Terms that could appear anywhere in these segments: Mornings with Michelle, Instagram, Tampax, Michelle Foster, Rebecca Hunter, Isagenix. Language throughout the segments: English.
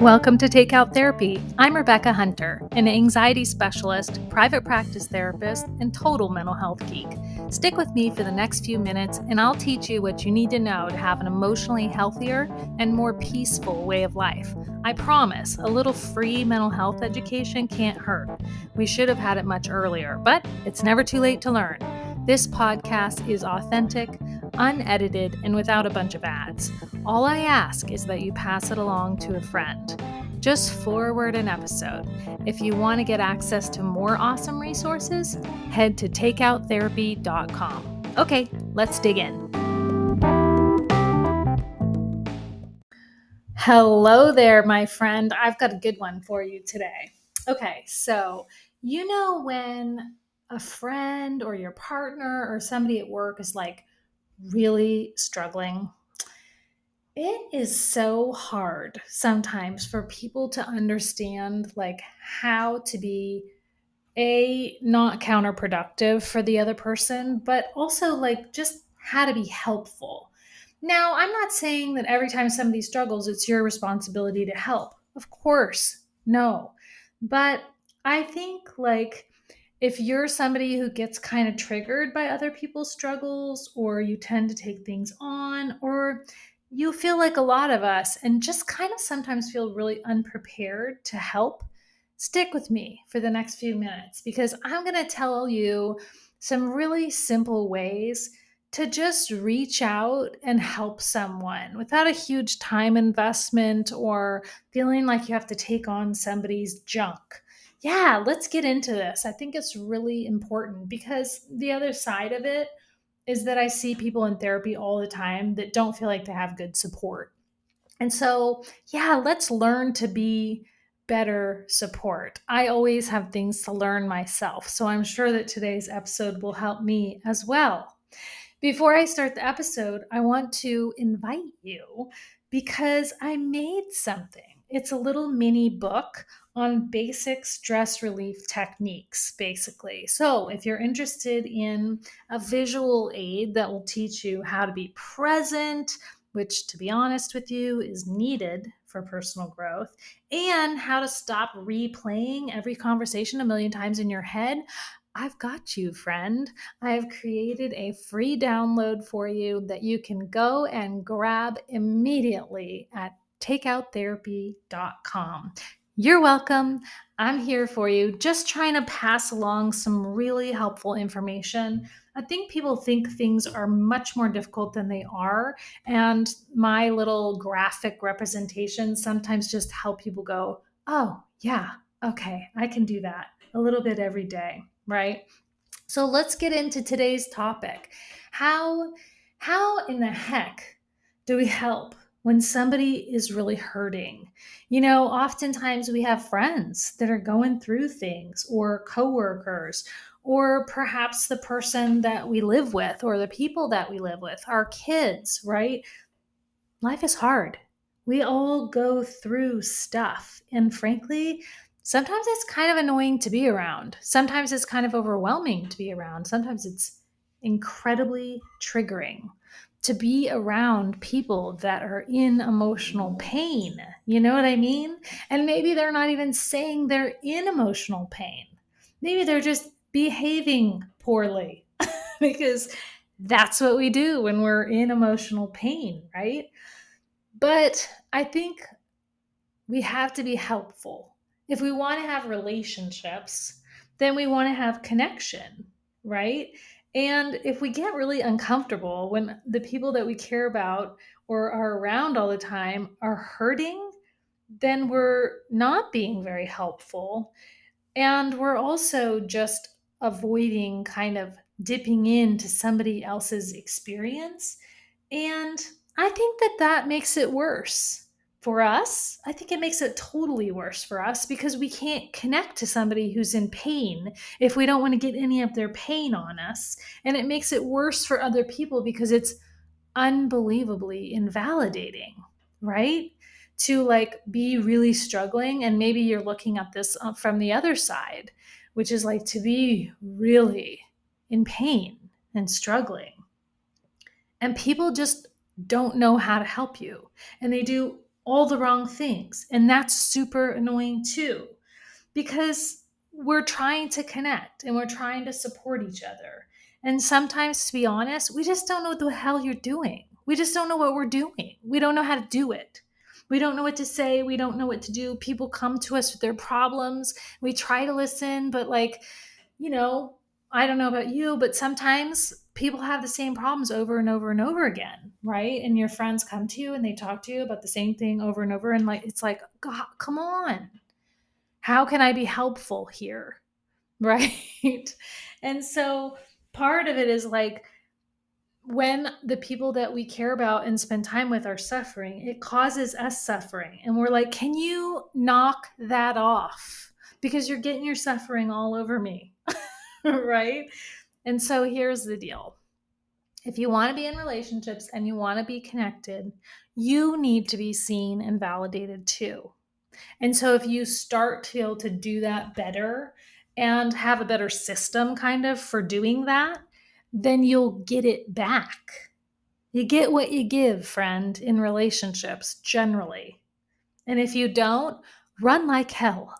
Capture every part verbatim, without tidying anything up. Welcome to Take Out Therapy. I'm Rebecca Hunter, an anxiety specialist, private practice therapist, and total mental health geek. Stick with me for the next few minutes and I'll teach you what you need to know to have an emotionally healthier and more peaceful way of life. I promise, a little free mental health education can't hurt. We should have had it much earlier, but it's never too late to learn. This podcast is authentic, unedited, and without a bunch of ads. All I ask is that you pass it along to a friend. Just forward an episode. If you want to get access to more awesome resources, head to take out therapy dot com. Okay, let's dig in. Hello there, my friend. I've got a good one for you today. Okay, so you know when a friend or your partner or somebody at work is like, really struggling. It is so hard sometimes for people to understand like how to be a not counterproductive for the other person, but also like just how to be helpful. Now, I'm not saying that every time somebody struggles, it's your responsibility to help. Of course, no. But I think like if you're somebody who gets kind of triggered by other people's struggles, or you tend to take things on, or you feel like a lot of us and just kind of sometimes feel really unprepared to help, stick with me for the next few minutes because I'm going to tell you some really simple ways to just reach out and help someone without a huge time investment or feeling like you have to take on somebody's junk. Yeah, let's get into this. I think it's really important because the other side of it is that I see people in therapy all the time that don't feel like they have good support. And so, yeah, let's learn to be better support. I always have things to learn myself, so I'm sure that today's episode will help me as well. Before I start the episode, I want to invite you because I made something. It's a little mini book on basic stress relief techniques, basically. So if you're interested in a visual aid that will teach you how to be present, which to be honest with you is needed for personal growth, and how to stop replaying every conversation a million times in your head, I've got you, friend. I have created a free download for you that you can go and grab immediately at take out therapy dot com. You're welcome. I'm here for you. Just trying to pass along some really helpful information. I think people think things are much more difficult than they are. And my little graphic representations sometimes just help people go, oh, yeah, okay, I can do that a little bit every day, right? So let's get into today's topic. How, how in the heck do we help when somebody is really hurting? You know, oftentimes we have friends that are going through things, or coworkers, or perhaps the person that we live with, or the people that we live with, our kids, right? Life is hard. We all go through stuff. And frankly, sometimes it's kind of annoying to be around. Sometimes it's kind of overwhelming to be around. Sometimes it's incredibly triggering to be around people that are in emotional pain. You know what I mean? And maybe they're not even saying they're in emotional pain. Maybe they're just behaving poorly because that's what we do when we're in emotional pain, right? But I think we have to be helpful. If we want to have relationships, then we want to have connection, right? And if we get really uncomfortable when the people that we care about or are around all the time are hurting, then we're not being very helpful. And we're also just avoiding kind of dipping into somebody else's experience. And I think that that makes it worse for us. I think it makes it totally worse for us because we can't connect to somebody who's in pain if we don't want to get any of their pain on us. And it makes it worse for other people because it's unbelievably invalidating, right? To like be really struggling. And maybe you're looking at this from the other side, which is like to be really in pain and struggling. And people just don't know how to help you. And they do all the wrong things. And that's super annoying too, because we're trying to connect and we're trying to support each other. And sometimes, to be honest, we just don't know what the hell you're doing. We just don't know what we're doing. We don't know how to do it. We don't know what to say. We don't know what to do. People come to us with their problems. We try to listen, but like, you know, I don't know about you, but sometimes people have the same problems over and over and over again, right? And your friends come to you and they talk to you about the same thing over and over. And like, it's like, God, come on. How can I be helpful here? Right? And so part of it is like, when the people that we care about and spend time with are suffering, it causes us suffering. And we're like, can you knock that off? Because you're getting your suffering all over me, right? And so here's the deal. If you want to be in relationships and you want to be connected, you need to be seen and validated too. And so if you start to be able to do that better and have a better system kind of for doing that, then you'll get it back. You get what you give, friend, in relationships generally. And if you don't, run like hell.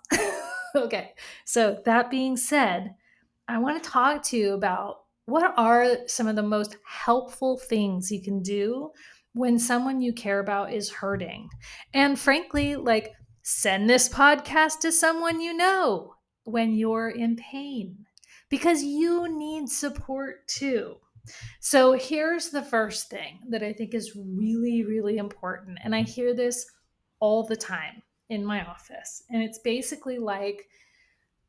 Okay, so that being said, I want to talk to you about what are some of the most helpful things you can do when someone you care about is hurting. And frankly, like, send this podcast to someone you know when you're in pain, because you need support too. So here's the first thing that I think is really, really important. And I hear this all the time in my office. And it's basically like,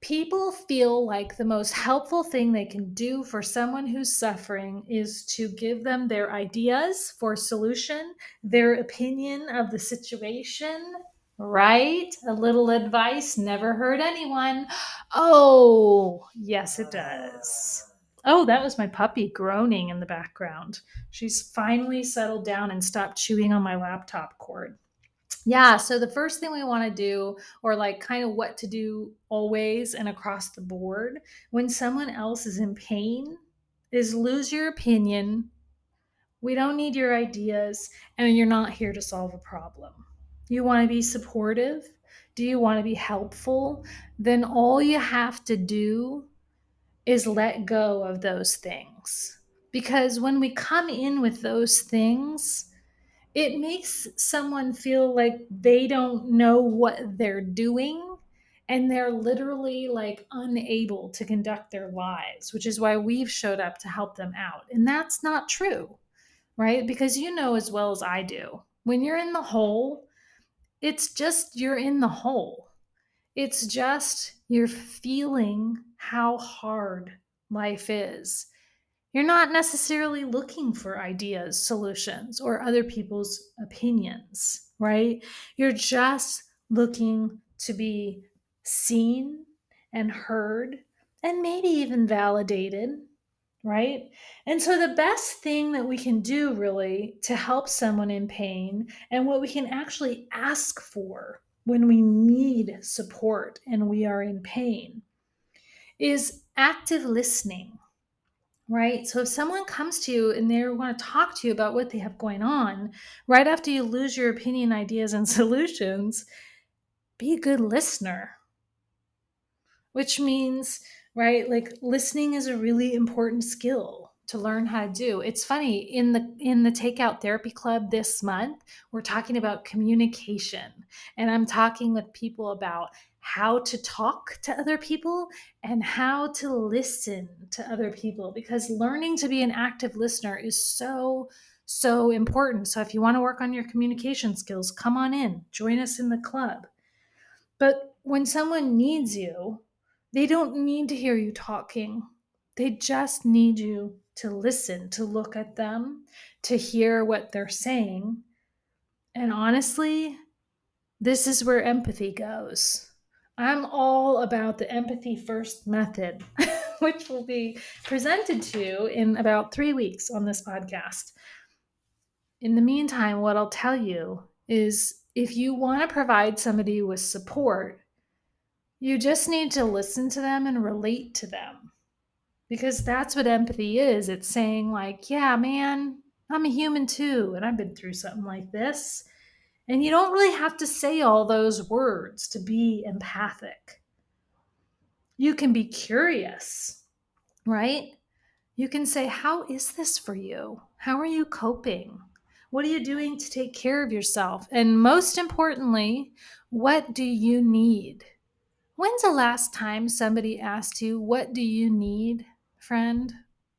people feel like the most helpful thing they can do for someone who's suffering is to give them their ideas for solution, their opinion of the situation, right? A little advice never hurt anyone. Oh, yes, it does. Oh, that was my puppy groaning in the background. She's finally settled down and stopped chewing on my laptop cord. Yeah, so the first thing we want to do, or like kind of what to do always and across the board when someone else is in pain, is lose your opinion. We don't need your ideas, and you're not here to solve a problem. You want to be supportive? Do you want to be helpful? Then all you have to do is let go of those things. Because when we come in with those things, it makes someone feel like they don't know what they're doing, and they're literally like unable to conduct their lives, which is why we've showed up to help them out. And that's not true, right? Because you know as well as I do, when you're in the hole, it's just you're in the hole. It's just you're feeling how hard life is. You're not necessarily looking for ideas, solutions, or other people's opinions, right? You're just looking to be seen and heard and maybe even validated, right? And so the best thing that we can do really to help someone in pain, and what we can actually ask for when we need support and we are in pain, is active listening, right? So if someone comes to you and they want to talk to you about what they have going on, right after you lose your opinion, ideas, and solutions, be a good listener, which means, right, like listening is a really important skill to learn how to do. It's funny, in the in the Take Out Therapy Club this month, we're talking about communication, and I'm talking with people about how to talk to other people and how to listen to other people, because learning to be an active listener is so, so important. So if you want to work on your communication skills, come on in, join us in the club. But when someone needs you, they don't need to hear you talking. They just need you to listen, to look at them, to hear what they're saying. And honestly, this is where empathy goes. I'm all about the empathy first method, which will be presented to you in about three weeks on this podcast. In the meantime, what I'll tell you is, if you want to provide somebody with support, you just need to listen to them and relate to them, because that's what empathy is. It's saying like, yeah, man, I'm a human too, and I've been through something like this, And you don't really have to say all those words to be empathic. You can be curious, right? You can say, how is this for you? How are you coping? What are you doing to take care of yourself? And most importantly, what do you need? When's the last time somebody asked you, what do you need, friend?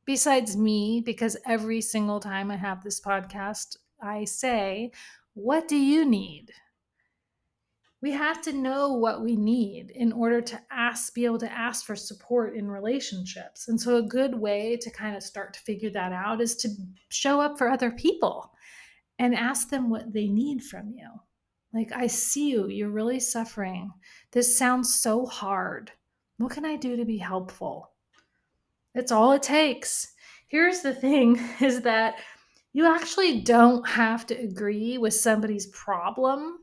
Besides me, because every single time I have this podcast, I say, what do you need? We have to know what we need in order to ask, be able to ask for support in relationships. And so a good way to kind of start to figure that out is to show up for other people and ask them what they need from you. Like, I see you, you're really suffering. This sounds so hard. What can I do to be helpful? That's all it takes. Here's the thing is that you actually don't have to agree with somebody's problem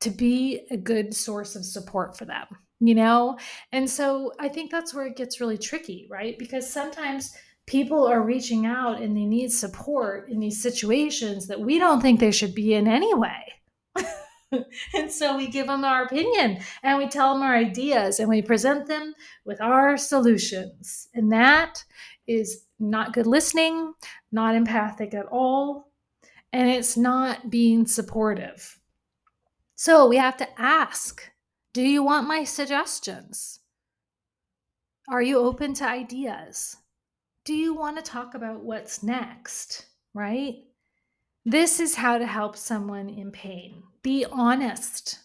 to be a good source of support for them, you know? And so I think that's where it gets really tricky, right? Because sometimes people are reaching out and they need support in these situations that we don't think they should be in anyway. And so we give them our opinion and we tell them our ideas and we present them with our solutions. And that is not good listening, not empathic at all, and it's not being supportive. So we have to ask, do you want my suggestions? Are you open to ideas? Do you want to talk about what's next, right? This is how to help someone in pain. Be honest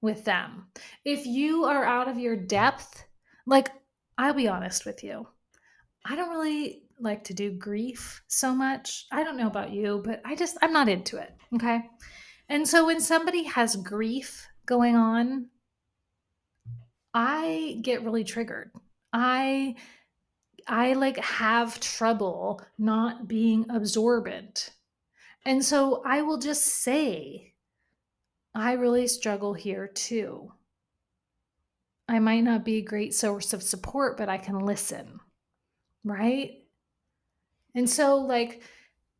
with them. If you are out of your depth, like, I'll be honest with you. I don't really like to do grief so much. I don't know about you, but I just, I'm not into it. Okay. And so when somebody has grief going on, I get really triggered. I, I like have trouble not being absorbent. And so I will just say, I really struggle here too. I might not be a great source of support, but I can listen, right? And so, like,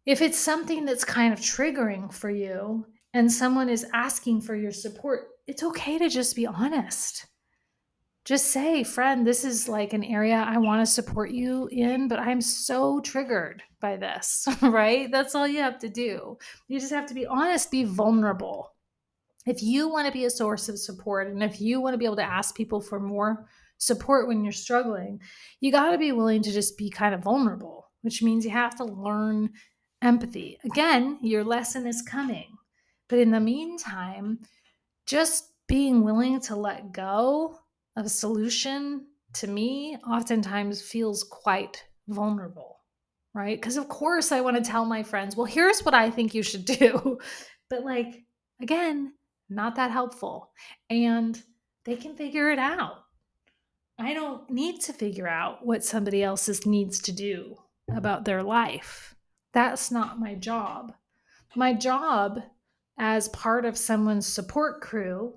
if it's something that's kind of triggering for you and someone is asking for your support, it's okay to just be honest. Just say, friend, this is like an area I want to support you in, but I'm so triggered by this, right? That's all you have to do. You just have to be honest, be vulnerable. If you want to be a source of support and if you want to be able to ask people for more support when you're struggling, you got to be willing to just be kind of vulnerable, which means you have to learn empathy. Again, your lesson is coming. But in the meantime, just being willing to let go of a solution, to me, oftentimes feels quite vulnerable, right? Because of course I want to tell my friends, well, here's what I think you should do. But like, again, not that helpful. And they can figure it out. I don't need to figure out what somebody else's needs to do about their life. That's not my job. My job as part of someone's support crew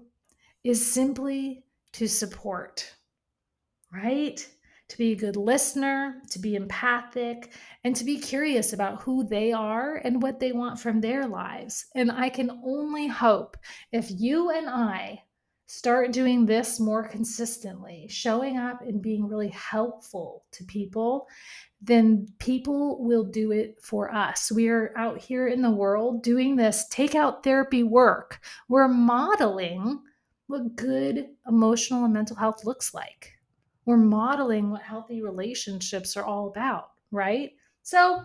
is simply to support, right? To be a good listener, to be empathic, and to be curious about who they are and what they want from their lives. And I can only hope if you and I start doing this more consistently, showing up and being really helpful to people, then people will do it for us. We are out here in the world doing this take out therapy work. We're modeling what good emotional and mental health looks like. We're modeling what healthy relationships are all about, right? So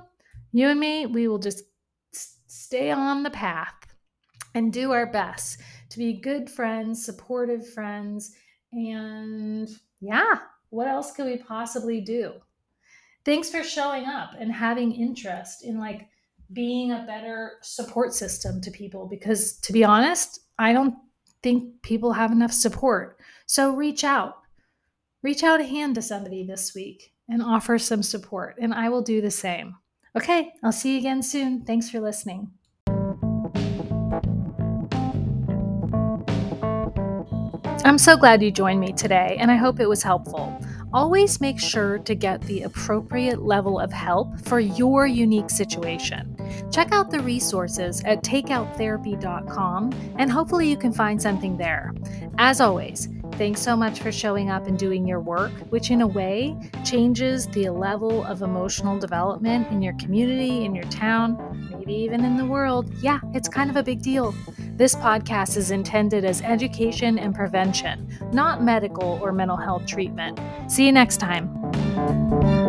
you and me, we will just stay on the path and do our best to be good friends, supportive friends, and yeah, what else can we possibly do? Thanks for showing up and having interest in like being a better support system to people, because to be honest, I don't think people have enough support. So reach out, reach out a hand to somebody this week and offer some support, and I will do the same. Okay, I'll see you again soon. Thanks for listening. I'm so glad you joined me today, and I hope it was helpful. Always make sure to get the appropriate level of help for your unique situation. check out the resources at take out therapy dot com, and hopefully you can find something there. As always, thanks so much for showing up and doing your work, which in a way changes the level of emotional development in your community, in your town, maybe even in the world. Yeah, it's kind of a big deal. This podcast is intended as education and prevention, not medical or mental health treatment. See you next time.